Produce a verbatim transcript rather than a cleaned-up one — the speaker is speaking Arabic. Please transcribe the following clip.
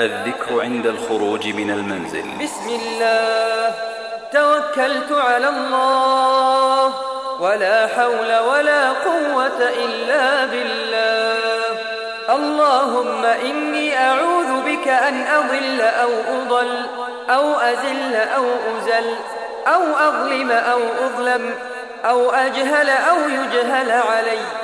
الذكر عند الخروج من المنزل. بسم الله توكلت على الله ولا حول ولا قوة إلا بالله. اللهم إني أعوذ بك أن أضل أو أضل أو أزل أو أزل أو أظلم أو أظلم أو أجهل أو يجهل علي.